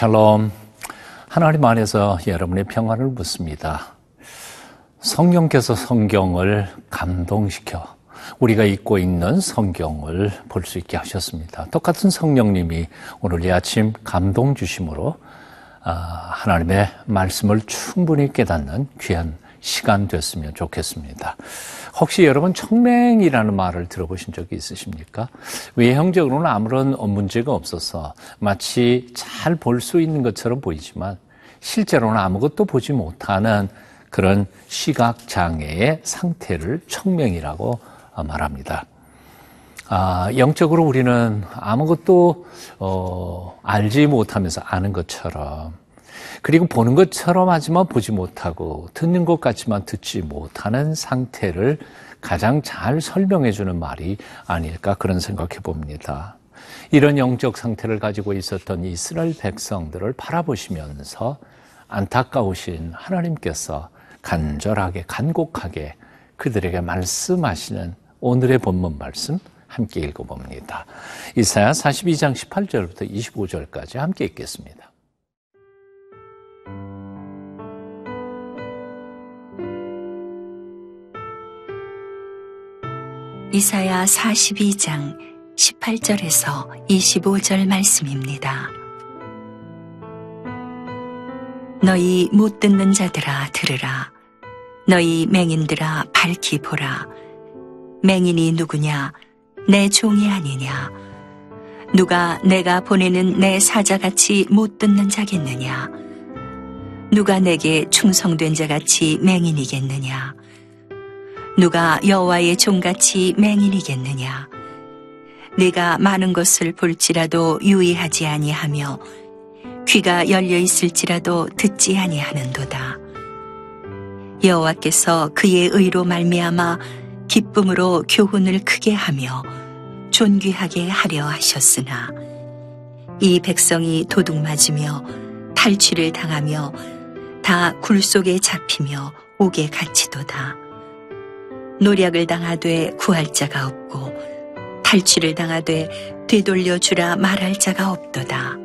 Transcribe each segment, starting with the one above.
샬롬, 하나님 안에서 여러분의 평안을 묻습니다. 성령께서 성경을 감동시켜 우리가 읽고 있는 성경을 볼 수 있게 하셨습니다. 똑같은 성령님이 오늘 이 아침 감동 주심으로 하나님의 말씀을 충분히 깨닫는 귀한 시간 됐으면 좋겠습니다. 혹시 여러분 청맹이라는 말을 들어보신 적이 있으십니까? 외형적으로는 아무런 문제가 없어서 마치 잘 볼 수 있는 것처럼 보이지만 실제로는 아무것도 보지 못하는 그런 시각장애의 상태를 청맹이라고 말합니다. 영적으로 우리는 아무것도 알지 못하면서 아는 것처럼, 그리고 보는 것처럼 하지만 보지 못하고 듣는 것 같지만 듣지 못하는 상태를 가장 잘 설명해 주는 말이 아닐까 그런 생각해 봅니다. 이런 영적 상태를 가지고 있었던 이스라엘 백성들을 바라보시면서 안타까우신 하나님께서 간절하게 간곡하게 그들에게 말씀하시는 오늘의 본문 말씀 함께 읽어봅니다. 이사야 42장 18절부터 25절까지 함께 읽겠습니다. 이사야 42장 18절에서 25절 말씀입니다. 너희 못 듣는 자들아 들으라. 너희 맹인들아 밝히 보라. 맹인이 누구냐? 내 종이 아니냐? 누가 내가 보내는 내 사자같이 못 듣는 자겠느냐? 누가 내게 충성된 자같이 맹인이겠느냐? 누가 여호와의 종같이 맹인이겠느냐? 네가 많은 것을 볼지라도 유의하지 아니하며 귀가 열려 있을지라도 듣지 아니하는도다. 여호와께서 그의 의로 말미암아 기쁨으로 교훈을 크게 하며 존귀하게 하려 하셨으나 이 백성이 도둑맞으며 탈취를 당하며 다 굴속에 잡히며 옥에 갇히도다. 노략을 당하되 구할 자가 없고 탈취를 당하되 되돌려주라 말할 자가 없도다.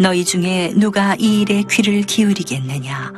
너희 중에 누가 이 일에 귀를 기울이겠느냐?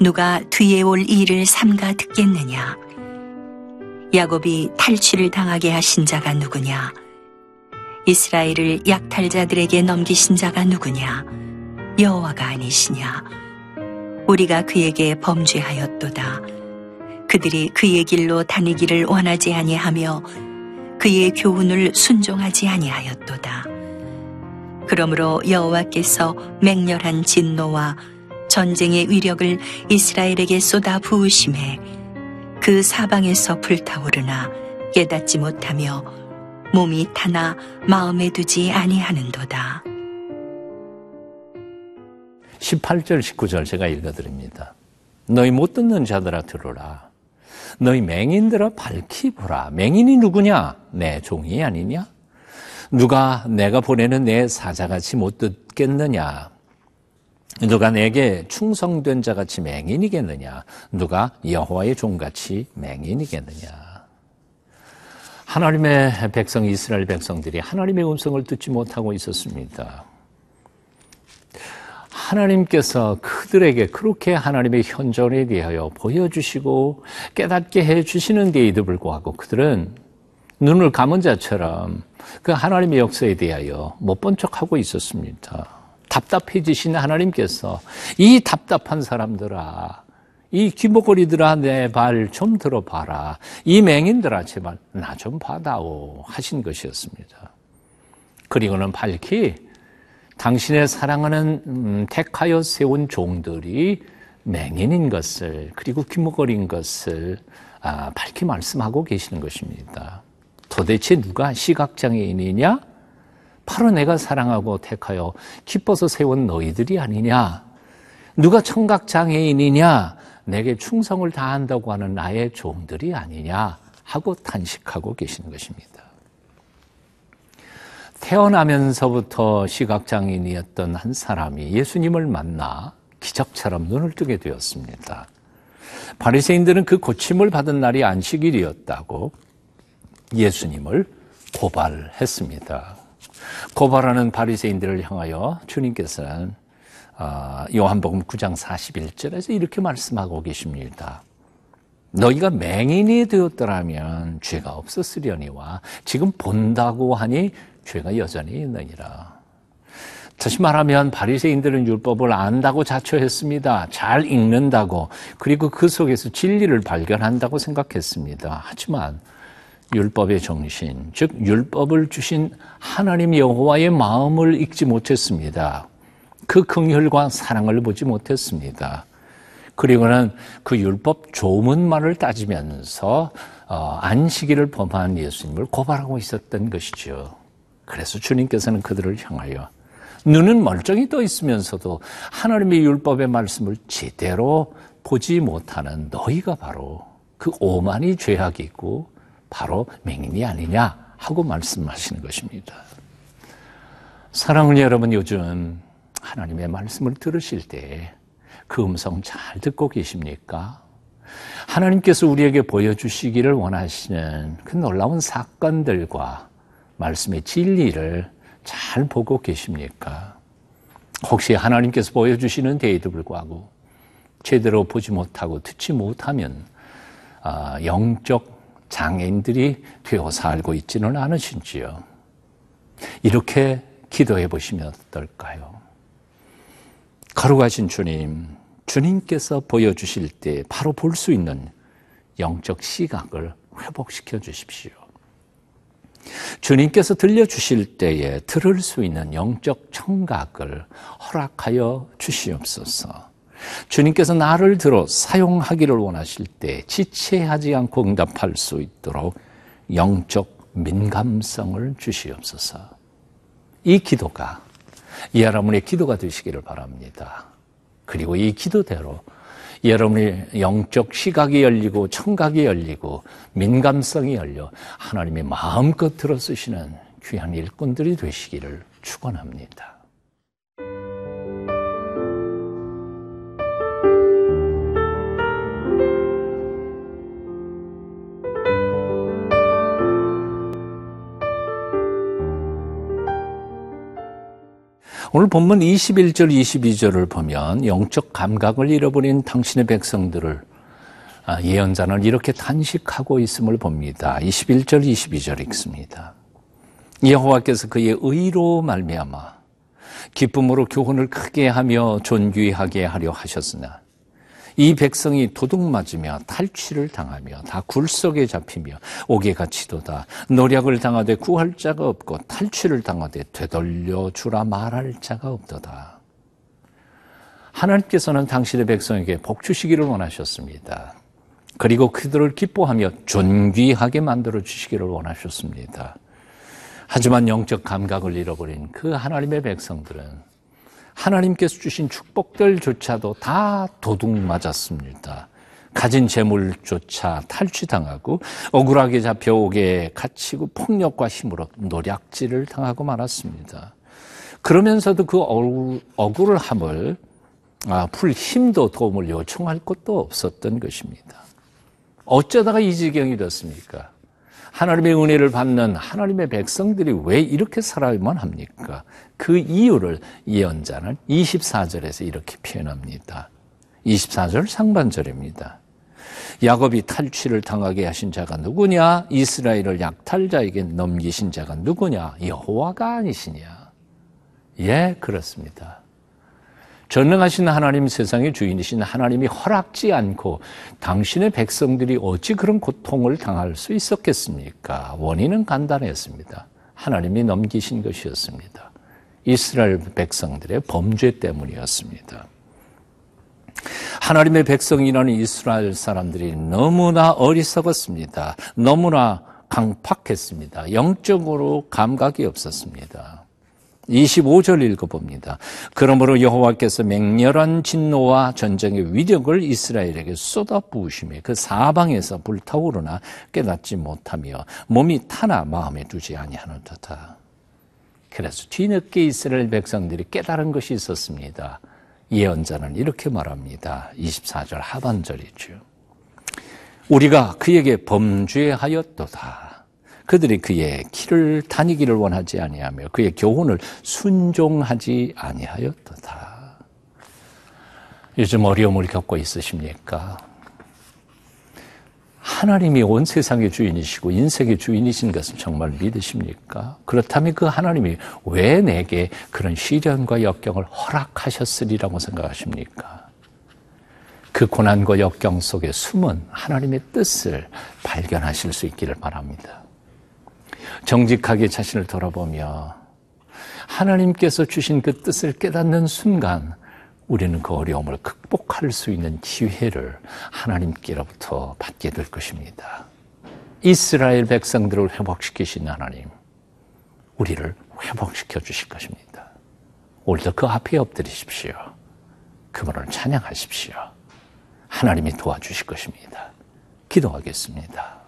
누가 뒤에 올 일을 삼가 듣겠느냐? 야곱이 탈취를 당하게 하신 자가 누구냐? 이스라엘을 약탈자들에게 넘기신 자가 누구냐? 여호와가 아니시냐? 우리가 그에게 범죄하였도다. 그들이 그의 길로 다니기를 원하지 아니하며 그의 교훈을 순종하지 아니하였도다. 그러므로 여호와께서 맹렬한 진노와 전쟁의 위력을 이스라엘에게 쏟아 부으심에 그 사방에서 불타오르나 깨닫지 못하며 몸이 타나 마음에 두지 아니하는도다. 18절 19절 제가 읽어드립니다. 너희 못 듣는 자들아 들으라. 너희 맹인들아 밝히 보라. 맹인이 누구냐? 내 종이 아니냐? 누가 내가 보내는 내 사자같이 못 듣겠느냐? 누가 내게 충성된 자같이 맹인이겠느냐? 누가 여호와의 종같이 맹인이겠느냐? 하나님의 백성 이스라엘 백성들이 하나님의 음성을 듣지 못하고 있었습니다. 하나님께서 그들에게 그렇게 하나님의 현존에 대하여 보여주시고 깨닫게 해주시는 데에도 불구하고 그들은 눈을 감은 자처럼 그 하나님의 역사에 대하여 못 본 척하고 있었습니다. 답답해지신 하나님께서 이 답답한 사람들아, 이 귀머거리들아 내 말 좀 들어봐라. 이 맹인들아 제발 나 좀 받아오 하신 것이었습니다. 그리고는 밝히 당신의 사랑하는 택하여 세운 종들이 맹인인 것을, 그리고 귀머거린 것을 밝히 말씀하고 계시는 것입니다. 도대체 누가 시각장애인이냐? 바로 내가 사랑하고 택하여 기뻐서 세운 너희들이 아니냐. 누가 청각장애인이냐. 내게 충성을 다한다고 하는 나의 종들이 아니냐 하고 탄식하고 계시는 것입니다. 태어나면서부터 시각장애인이었던 한 사람이 예수님을 만나 기적처럼 눈을 뜨게 되었습니다. 바리새인들은 그 고침을 받은 날이 안식일이었다고 예수님을 고발했습니다. 고발하는 바리새인들을 향하여 주님께서는 요한복음 9장 41절에서 이렇게 말씀하고 계십니다. 너희가 맹인이 되었더라면 죄가 없었으려니와 지금 본다고 하니 죄가 여전히 있느니라. 다시 말하면 바리새인들은 율법을 안다고 자처했습니다. 잘 읽는다고, 그리고 그 속에서 진리를 발견한다고 생각했습니다. 하지만 율법의 정신, 즉 율법을 주신 하나님 여호와의 마음을 읽지 못했습니다. 그 긍휼과 사랑을 보지 못했습니다. 그리고는 그 율법 조문만을 따지면서 안식일을 범한 예수님을 고발하고 있었던 것이죠. 그래서 주님께서는 그들을 향하여 눈은 멀쩡히 떠 있으면서도 하나님의 율법의 말씀을 제대로 보지 못하는 너희가 바로 그 오만이 죄악이고 바로 맹인이 아니냐 하고 말씀하시는 것입니다. 사랑하는 여러분, 요즘 하나님의 말씀을 들으실 때 그 음성 잘 듣고 계십니까? 하나님께서 우리에게 보여주시기를 원하시는 그 놀라운 사건들과 말씀의 진리를 잘 보고 계십니까? 혹시 하나님께서 보여주시는 데에도 불구하고 제대로 보지 못하고 듣지 못하면 영적 장애인들이 되어 살고 있지는 않으신지요? 이렇게 기도해 보시면 어떨까요? 거룩하신 주님, 주님께서 보여주실 때 바로 볼 수 있는 영적 시각을 회복시켜 주십시오. 주님께서 들려주실 때에 들을 수 있는 영적 청각을 허락하여 주시옵소서. 주님께서 나를 들어 사용하기를 원하실 때 지체하지 않고 응답할 수 있도록 영적 민감성을 주시옵소서. 이 기도가 여러분의 기도가 되시기를 바랍니다. 그리고 이 기도대로 여러분의 영적 시각이 열리고 청각이 열리고 민감성이 열려 하나님의 마음껏 들어쓰시는 귀한 일꾼들이 되시기를 축원합니다. 오늘 본문 21절, 22절을 보면 영적 감각을 잃어버린 당신의 백성들을 예언자는 이렇게 탄식하고 있음을 봅니다. 21절, 22절 읽습니다. 여호와께서 그의 의로 말미암아 기쁨으로 교훈을 크게 하며 존귀하게 하려 하셨으나 이 백성이 도둑맞으며 탈취를 당하며 다 굴속에 잡히며 오개같이도다. 노략을 당하되 구할 자가 없고 탈취를 당하되 되돌려 주라 말할 자가 없도다. 하나님께서는 당신의 백성에게 복 주시기를 원하셨습니다. 그리고 그들을 기뻐하며 존귀하게 만들어 주시기를 원하셨습니다. 하지만 영적 감각을 잃어버린 그 하나님의 백성들은 하나님께서 주신 축복들조차도 다 도둑맞았습니다. 가진 재물조차 탈취당하고 억울하게 잡혀오게 갇히고 폭력과 힘으로 노략질을 당하고 말았습니다. 그러면서도 그 억울함을 풀 힘도 도움을 요청할 것도 없었던 것입니다. 어쩌다가 이 지경이 됐습니까? 하나님의 은혜를 받는 하나님의 백성들이 왜 이렇게 살아야만 합니까? 그 이유를 예언자는 24절에서 이렇게 표현합니다. 24절 상반절입니다. 야곱이 탈취를 당하게 하신 자가 누구냐? 이스라엘을 약탈자에게 넘기신 자가 누구냐? 여호와가 아니시냐? 예, 그렇습니다. 전능하신 하나님, 세상의 주인이신 하나님이 허락지 않고 당신의 백성들이 어찌 그런 고통을 당할 수 있었겠습니까? 원인은 간단했습니다. 하나님이 넘기신 것이었습니다. 이스라엘 백성들의 범죄 때문이었습니다. 하나님의 백성이라는 이스라엘 사람들이 너무나 어리석었습니다. 너무나 강팍했습니다. 영적으로 감각이 없었습니다. 25절 읽어봅니다. 그러므로 여호와께서 맹렬한 진노와 전쟁의 위력을 이스라엘에게 쏟아부으심에 그 사방에서 불타오르나 깨닫지 못하며 몸이 타나 마음에 두지 아니하는도다. 그래서 뒤늦게 이스라엘 백성들이 깨달은 것이 있었습니다. 예언자는 이렇게 말합니다. 24절 하반절이죠. 우리가 그에게 범죄하였도다. 그들이 그의 길을 다니기를 원하지 아니하며 그의 교훈을 순종하지 아니하였도다. 요즘 어려움을 겪고 있으십니까? 하나님이 온 세상의 주인이시고 인생의 주인이신 것을 정말 믿으십니까? 그렇다면 그 하나님이 왜 내게 그런 시련과 역경을 허락하셨으리라고 생각하십니까? 그 고난과 역경 속에 숨은 하나님의 뜻을 발견하실 수 있기를 바랍니다. 정직하게 자신을 돌아보며 하나님께서 주신 그 뜻을 깨닫는 순간 우리는 그 어려움을 극복할 수 있는 기회를 하나님께로부터 받게 될 것입니다. 이스라엘 백성들을 회복시키신 하나님, 우리를 회복시켜 주실 것입니다. 오늘도 그 앞에 엎드리십시오. 그분을 찬양하십시오. 하나님이 도와주실 것입니다. 기도하겠습니다.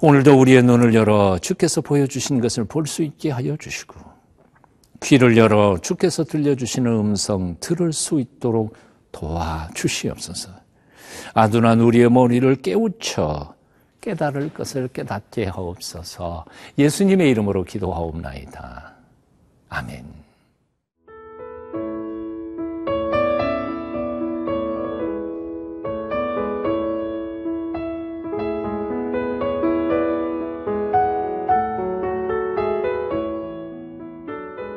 오늘도 우리의 눈을 열어 주께서 보여주신 것을 볼 수 있게 하여 주시고 귀를 열어 주께서 들려주시는 음성 들을 수 있도록 도와주시옵소서. 아둔한 우리의 머리를 깨우쳐 깨달을 것을 깨닫게 하옵소서. 예수님의 이름으로 기도하옵나이다. 아멘.